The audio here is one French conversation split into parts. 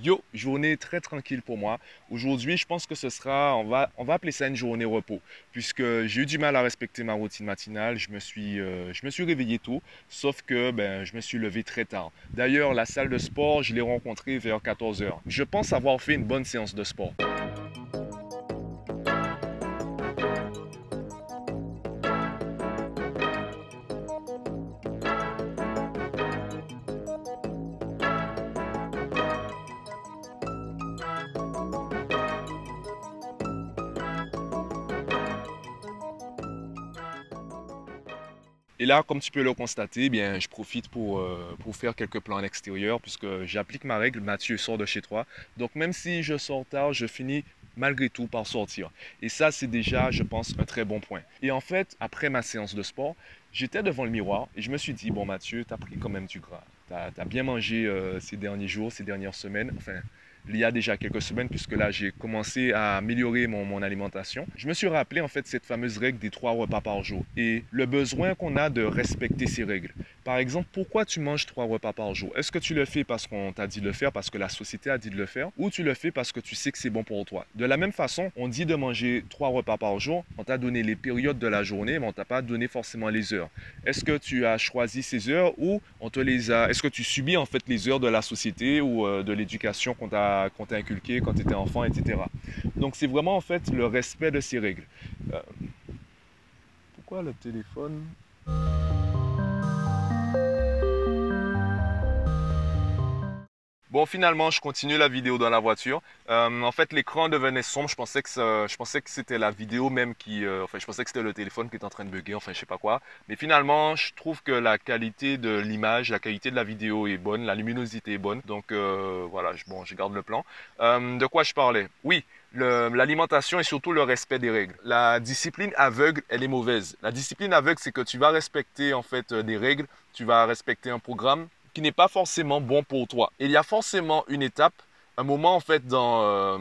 Yo, journée très tranquille pour moi. Aujourd'hui, je pense que ce sera, on va appeler ça une journée repos, puisque j'ai eu du mal à respecter ma routine matinale. Je me suis réveillé tôt, sauf que je me suis levé très tard. D'ailleurs, la salle de sport, je l'ai rencontrée vers 14 h. Je pense avoir fait une bonne séance de sport. Et là, comme tu peux le constater, je profite pour faire quelques plans à l'extérieur puisque j'applique ma règle, Mathieu sort de chez toi. Donc même si je sors tard, je finis malgré tout par sortir. Et ça, c'est déjà, je pense, un très bon point. Et en fait, après ma séance de sport, j'étais devant le miroir et je me suis dit, bon Mathieu, t'as pris quand même du gras. T'as bien mangé ces derniers jours, ces dernières semaines, enfin... il y a déjà quelques semaines, puisque là, j'ai commencé à améliorer mon alimentation. Je me suis rappelé, en fait, cette fameuse règle des 3 repas par jour et le besoin qu'on a de respecter ces règles. Par exemple, pourquoi tu manges 3 repas par jour? Est-ce que tu le fais parce qu'on t'a dit de le faire, parce que la société a dit de le faire, ou tu le fais parce que tu sais que c'est bon pour toi? De la même façon, on dit de manger 3 repas par jour, on t'a donné les périodes de la journée, mais on t'a pas donné forcément les heures. Est-ce que tu as choisi ces heures ou on te les a... Est-ce que tu subis, en fait, les heures de la société ou de l'éducation qu'on t'a inculqué quand tu étais enfant, etc. Donc c'est vraiment en fait le respect de ces règles. Pourquoi le téléphone? Bon, finalement, je continue la vidéo dans la voiture. En fait, l'écran devenait sombre. Je pensais que c'était la vidéo même qui... je pensais que c'était le téléphone qui était en train de bugger. Enfin, je sais pas quoi. Mais finalement, je trouve que la qualité de l'image, la qualité de la vidéo est bonne. La luminosité est bonne. Donc, voilà, je garde le plan. De quoi je parlais? Oui, l'alimentation et surtout le respect des règles. La discipline aveugle, elle est mauvaise. La discipline aveugle, c'est que tu vas respecter, en fait, des règles. Tu vas respecter un programme qui n'est pas forcément bon pour toi. Il y a forcément une étape, un moment en fait dans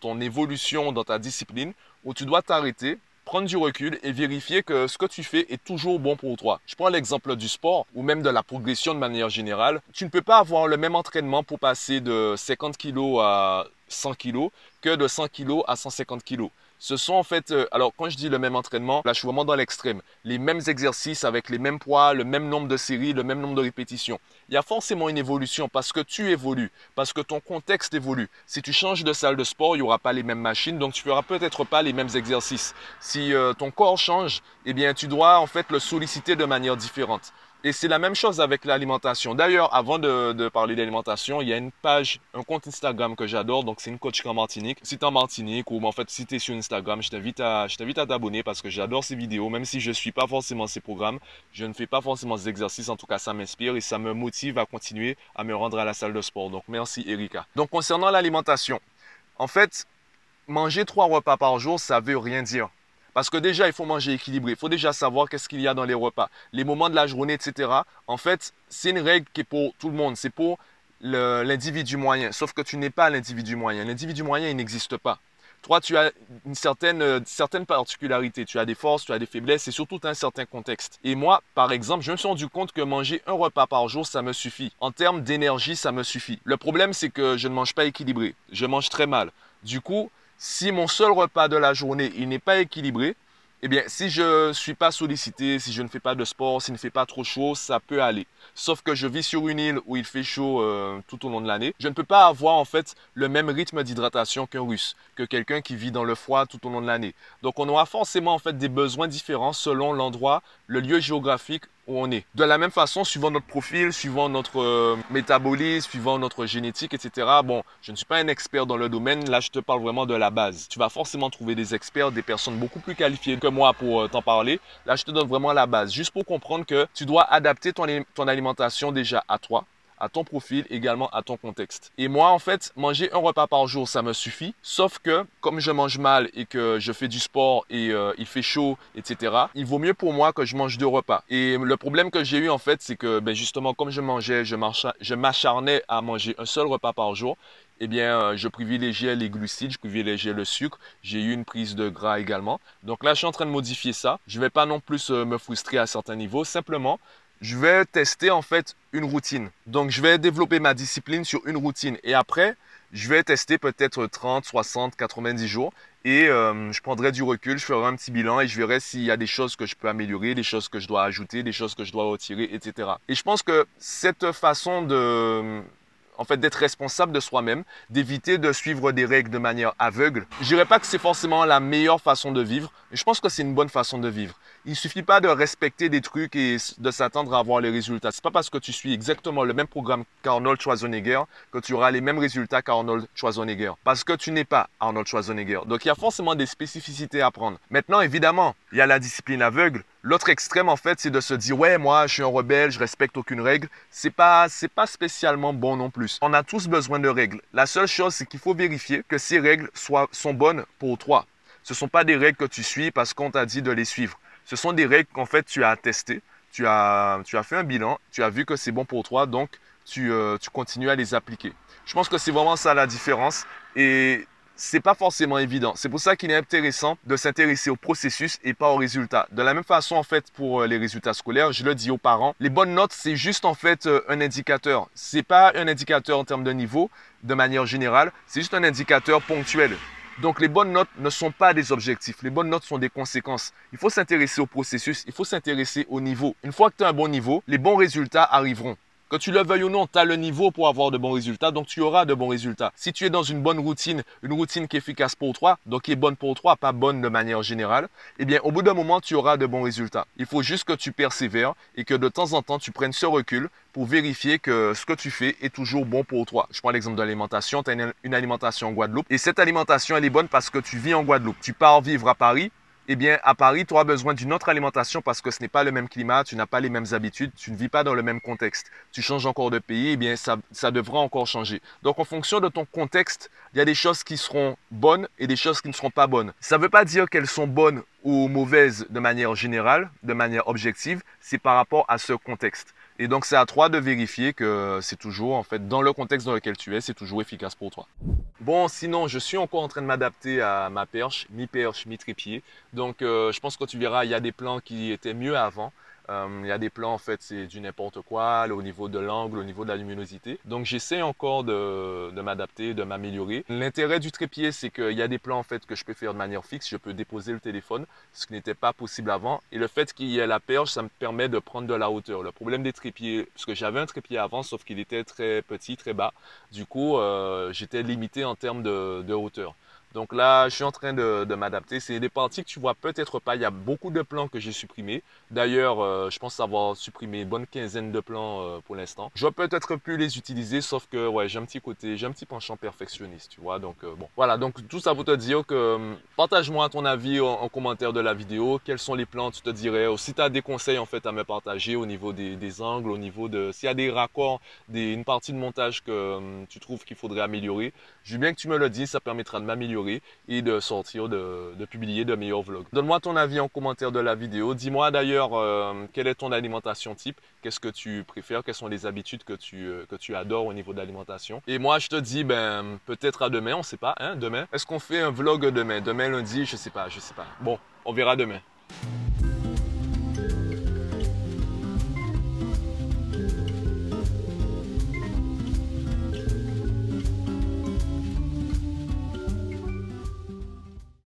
ton évolution, dans ta discipline, où tu dois t'arrêter, prendre du recul et vérifier que ce que tu fais est toujours bon pour toi. Je prends l'exemple du sport ou même de la progression de manière générale. Tu ne peux pas avoir le même entraînement pour passer de 50 kg à 100 kg que de 100 kg à 150 kg. Ce sont en fait, alors quand je dis le même entraînement, là je suis vraiment dans l'extrême, les mêmes exercices avec les mêmes poids, le même nombre de séries, le même nombre de répétitions. Il y a forcément une évolution parce que tu évolues, parce que ton contexte évolue. Si tu changes de salle de sport, il n'y aura pas les mêmes machines, donc tu ne feras peut-être pas les mêmes exercices. Si ton corps change, eh bien tu dois en fait le solliciter de manière différente. Et c'est la même chose avec l'alimentation. D'ailleurs, avant de parler d'alimentation, il y a une page, un compte Instagram que j'adore. Donc, c'est une coach en Martinique. Si tu es en Martinique ou en fait, si tu es sur Instagram, je t'invite à t'abonner parce que j'adore ces vidéos. Même si je ne suis pas forcément ces programmes, je ne fais pas forcément ces exercices. En tout cas, ça m'inspire et ça me motive à continuer à me rendre à la salle de sport. Donc, merci Erika. Donc, concernant l'alimentation, en fait, manger 3 repas par jour, ça ne veut rien dire. Parce que déjà, il faut manger équilibré. Il faut déjà savoir qu'est-ce qu'il y a dans les repas, les moments de la journée, etc. En fait, c'est une règle qui est pour tout le monde. C'est pour l'individu moyen. Sauf que tu n'es pas l'individu moyen. L'individu moyen, il n'existe pas. Toi, tu as une certaine particularité. Tu as des forces, tu as des faiblesses et surtout, tu as un certain contexte. Et moi, par exemple, je me suis rendu compte que manger 1 repas par jour, ça me suffit. En termes d'énergie, ça me suffit. Le problème, c'est que je ne mange pas équilibré. Je mange très mal. Du coup... si mon seul repas de la journée, il n'est pas équilibré, eh bien, si je ne suis pas sollicité, si je ne fais pas de sport, s'il ne fait pas trop chaud, ça peut aller. Sauf que je vis sur une île où il fait chaud tout au long de l'année. Je ne peux pas avoir, en fait, le même rythme d'hydratation qu'un Russe, que quelqu'un qui vit dans le froid tout au long de l'année. Donc, on aura forcément, en fait, des besoins différents selon l'endroit, le lieu géographique où on est. De la même façon, suivant notre profil, suivant notre métabolisme, suivant notre génétique, etc. Bon, je ne suis pas un expert dans le domaine. Là, je te parle vraiment de la base. Tu vas forcément trouver des experts, des personnes beaucoup plus qualifiées que moi pour t'en parler. Là, je te donne vraiment la base, juste pour comprendre que tu dois adapter ton alimentation déjà à toi, à ton profil, également à ton contexte. Et moi, en fait, manger 1 repas par jour, ça me suffit. Sauf que, comme je mange mal et que je fais du sport et il fait chaud, etc., il vaut mieux pour moi que je mange 2 repas. Et le problème que j'ai eu, en fait, c'est que, justement, comme je mangeais, je m'acharnais à manger un seul repas par jour. Eh bien, je privilégiais les glucides, je privilégiais le sucre. J'ai eu une prise de gras également. Donc là, je suis en train de modifier ça. Je ne vais pas non plus me frustrer à certains niveaux. Simplement, je vais tester en fait une routine. Donc, je vais développer ma discipline sur une routine. Et après, je vais tester peut-être 30, 60, 90 jours. Et je prendrai du recul, je ferai un petit bilan et je verrai s'il y a des choses que je peux améliorer, des choses que je dois ajouter, des choses que je dois retirer, etc. Et je pense que cette façon de... En fait, d'être responsable de soi-même, d'éviter de suivre des règles de manière aveugle. Je dirais pas que c'est forcément la meilleure façon de vivre, mais je pense que c'est une bonne façon de vivre. Il suffit pas de respecter des trucs et de s'attendre à avoir les résultats. C'est pas parce que tu suis exactement le même programme qu'Arnold Schwarzenegger que tu auras les mêmes résultats qu'Arnold Schwarzenegger. Parce que tu n'es pas Arnold Schwarzenegger. Donc, il y a forcément des spécificités à prendre. Maintenant, évidemment, il y a la discipline aveugle. L'autre extrême, en fait, c'est de se dire « Ouais, moi, je suis un rebelle, je respecte aucune règle. » C'est pas spécialement bon non plus. On a tous besoin de règles. La seule chose, c'est qu'il faut vérifier que ces règles sont bonnes pour toi. Ce ne sont pas des règles que tu suis parce qu'on t'a dit de les suivre. Ce sont des règles qu'en fait, tu as testées, tu as fait un bilan, tu as vu que c'est bon pour toi, donc tu continues à les appliquer. Je pense que c'est vraiment ça la différence et... C'est pas forcément évident. C'est pour ça qu'il est intéressant de s'intéresser au processus et pas aux résultats. De la même façon, en fait, pour les résultats scolaires, je le dis aux parents, les bonnes notes, c'est juste, en fait, un indicateur. C'est pas un indicateur en termes de niveau, de manière générale. C'est juste un indicateur ponctuel. Donc, les bonnes notes ne sont pas des objectifs. Les bonnes notes sont des conséquences. Il faut s'intéresser au processus. Il faut s'intéresser au niveau. Une fois que tu as un bon niveau, les bons résultats arriveront. Que tu le veuilles ou non, tu as le niveau pour avoir de bons résultats, donc tu auras de bons résultats. Si tu es dans une bonne routine, qui est efficace pour toi, donc qui est bonne pour toi, pas bonne de manière générale, eh bien, au bout d'un moment, tu auras de bons résultats. Il faut juste que tu persévères et que de temps en temps, tu prennes ce recul pour vérifier que ce que tu fais est toujours bon pour toi. Je prends l'exemple de l'alimentation. Tu as une alimentation en Guadeloupe et cette alimentation, elle est bonne parce que tu vis en Guadeloupe. Tu pars vivre à Paris. Eh bien, à Paris, tu auras besoin d'une autre alimentation parce que ce n'est pas le même climat, tu n'as pas les mêmes habitudes, tu ne vis pas dans le même contexte. Tu changes encore de pays, eh bien, ça devra encore changer. Donc, en fonction de ton contexte, il y a des choses qui seront bonnes et des choses qui ne seront pas bonnes. Ça ne veut pas dire qu'elles sont bonnes ou mauvaises de manière générale, de manière objective, c'est par rapport à ce contexte. Et donc, c'est à toi de vérifier que c'est toujours, en fait, dans le contexte dans lequel tu es, c'est toujours efficace pour toi. Bon, sinon, je suis encore en train de m'adapter à ma perche, mi-trépied. Donc, je pense que tu verras, il y a des plans qui étaient mieux avant. Il y a des plans, en fait, c'est du n'importe quoi, au niveau de l'angle, au niveau de la luminosité. Donc, j'essaie encore de m'adapter, de m'améliorer. L'intérêt du trépied, c'est qu'il y a des plans, en fait, que je peux faire de manière fixe. Je peux déposer le téléphone, ce qui n'était pas possible avant. Et le fait qu'il y ait la perche, ça me permet de prendre de la hauteur. Le problème des trépieds, parce que j'avais un trépied avant, sauf qu'il était très petit, très bas. Du coup, j'étais limité en termes de hauteur. Donc là, je suis en train de m'adapter. C'est des parties que tu vois peut-être pas. Il y a beaucoup de plans que j'ai supprimés. D'ailleurs, je pense avoir supprimé une bonne quinzaine de plans pour l'instant. Je vais peut-être plus les utiliser, sauf que ouais, j'ai un petit penchant perfectionniste, tu vois. Donc bon, voilà. Donc tout ça pour te dire que partage-moi ton avis en commentaire de la vidéo. Quels sont les plans, tu te dirais. Ou si tu as des conseils en fait à me partager au niveau des angles, au niveau de s'il y a des raccords, une partie de montage que tu trouves qu'il faudrait améliorer. Je veux bien que tu me le dises, ça permettra de m'améliorer et de sortir, de publier de meilleurs vlogs. Donne-moi ton avis en commentaire de la vidéo. Dis-moi d'ailleurs quelle est ton alimentation type, qu'est-ce que tu préfères, quelles sont les habitudes que tu adores au niveau de l'alimentation. Et moi, je te dis, ben peut-être à demain, on ne sait pas, hein, demain. Est-ce qu'on fait un vlog demain lundi, je ne sais pas. Bon, on verra demain.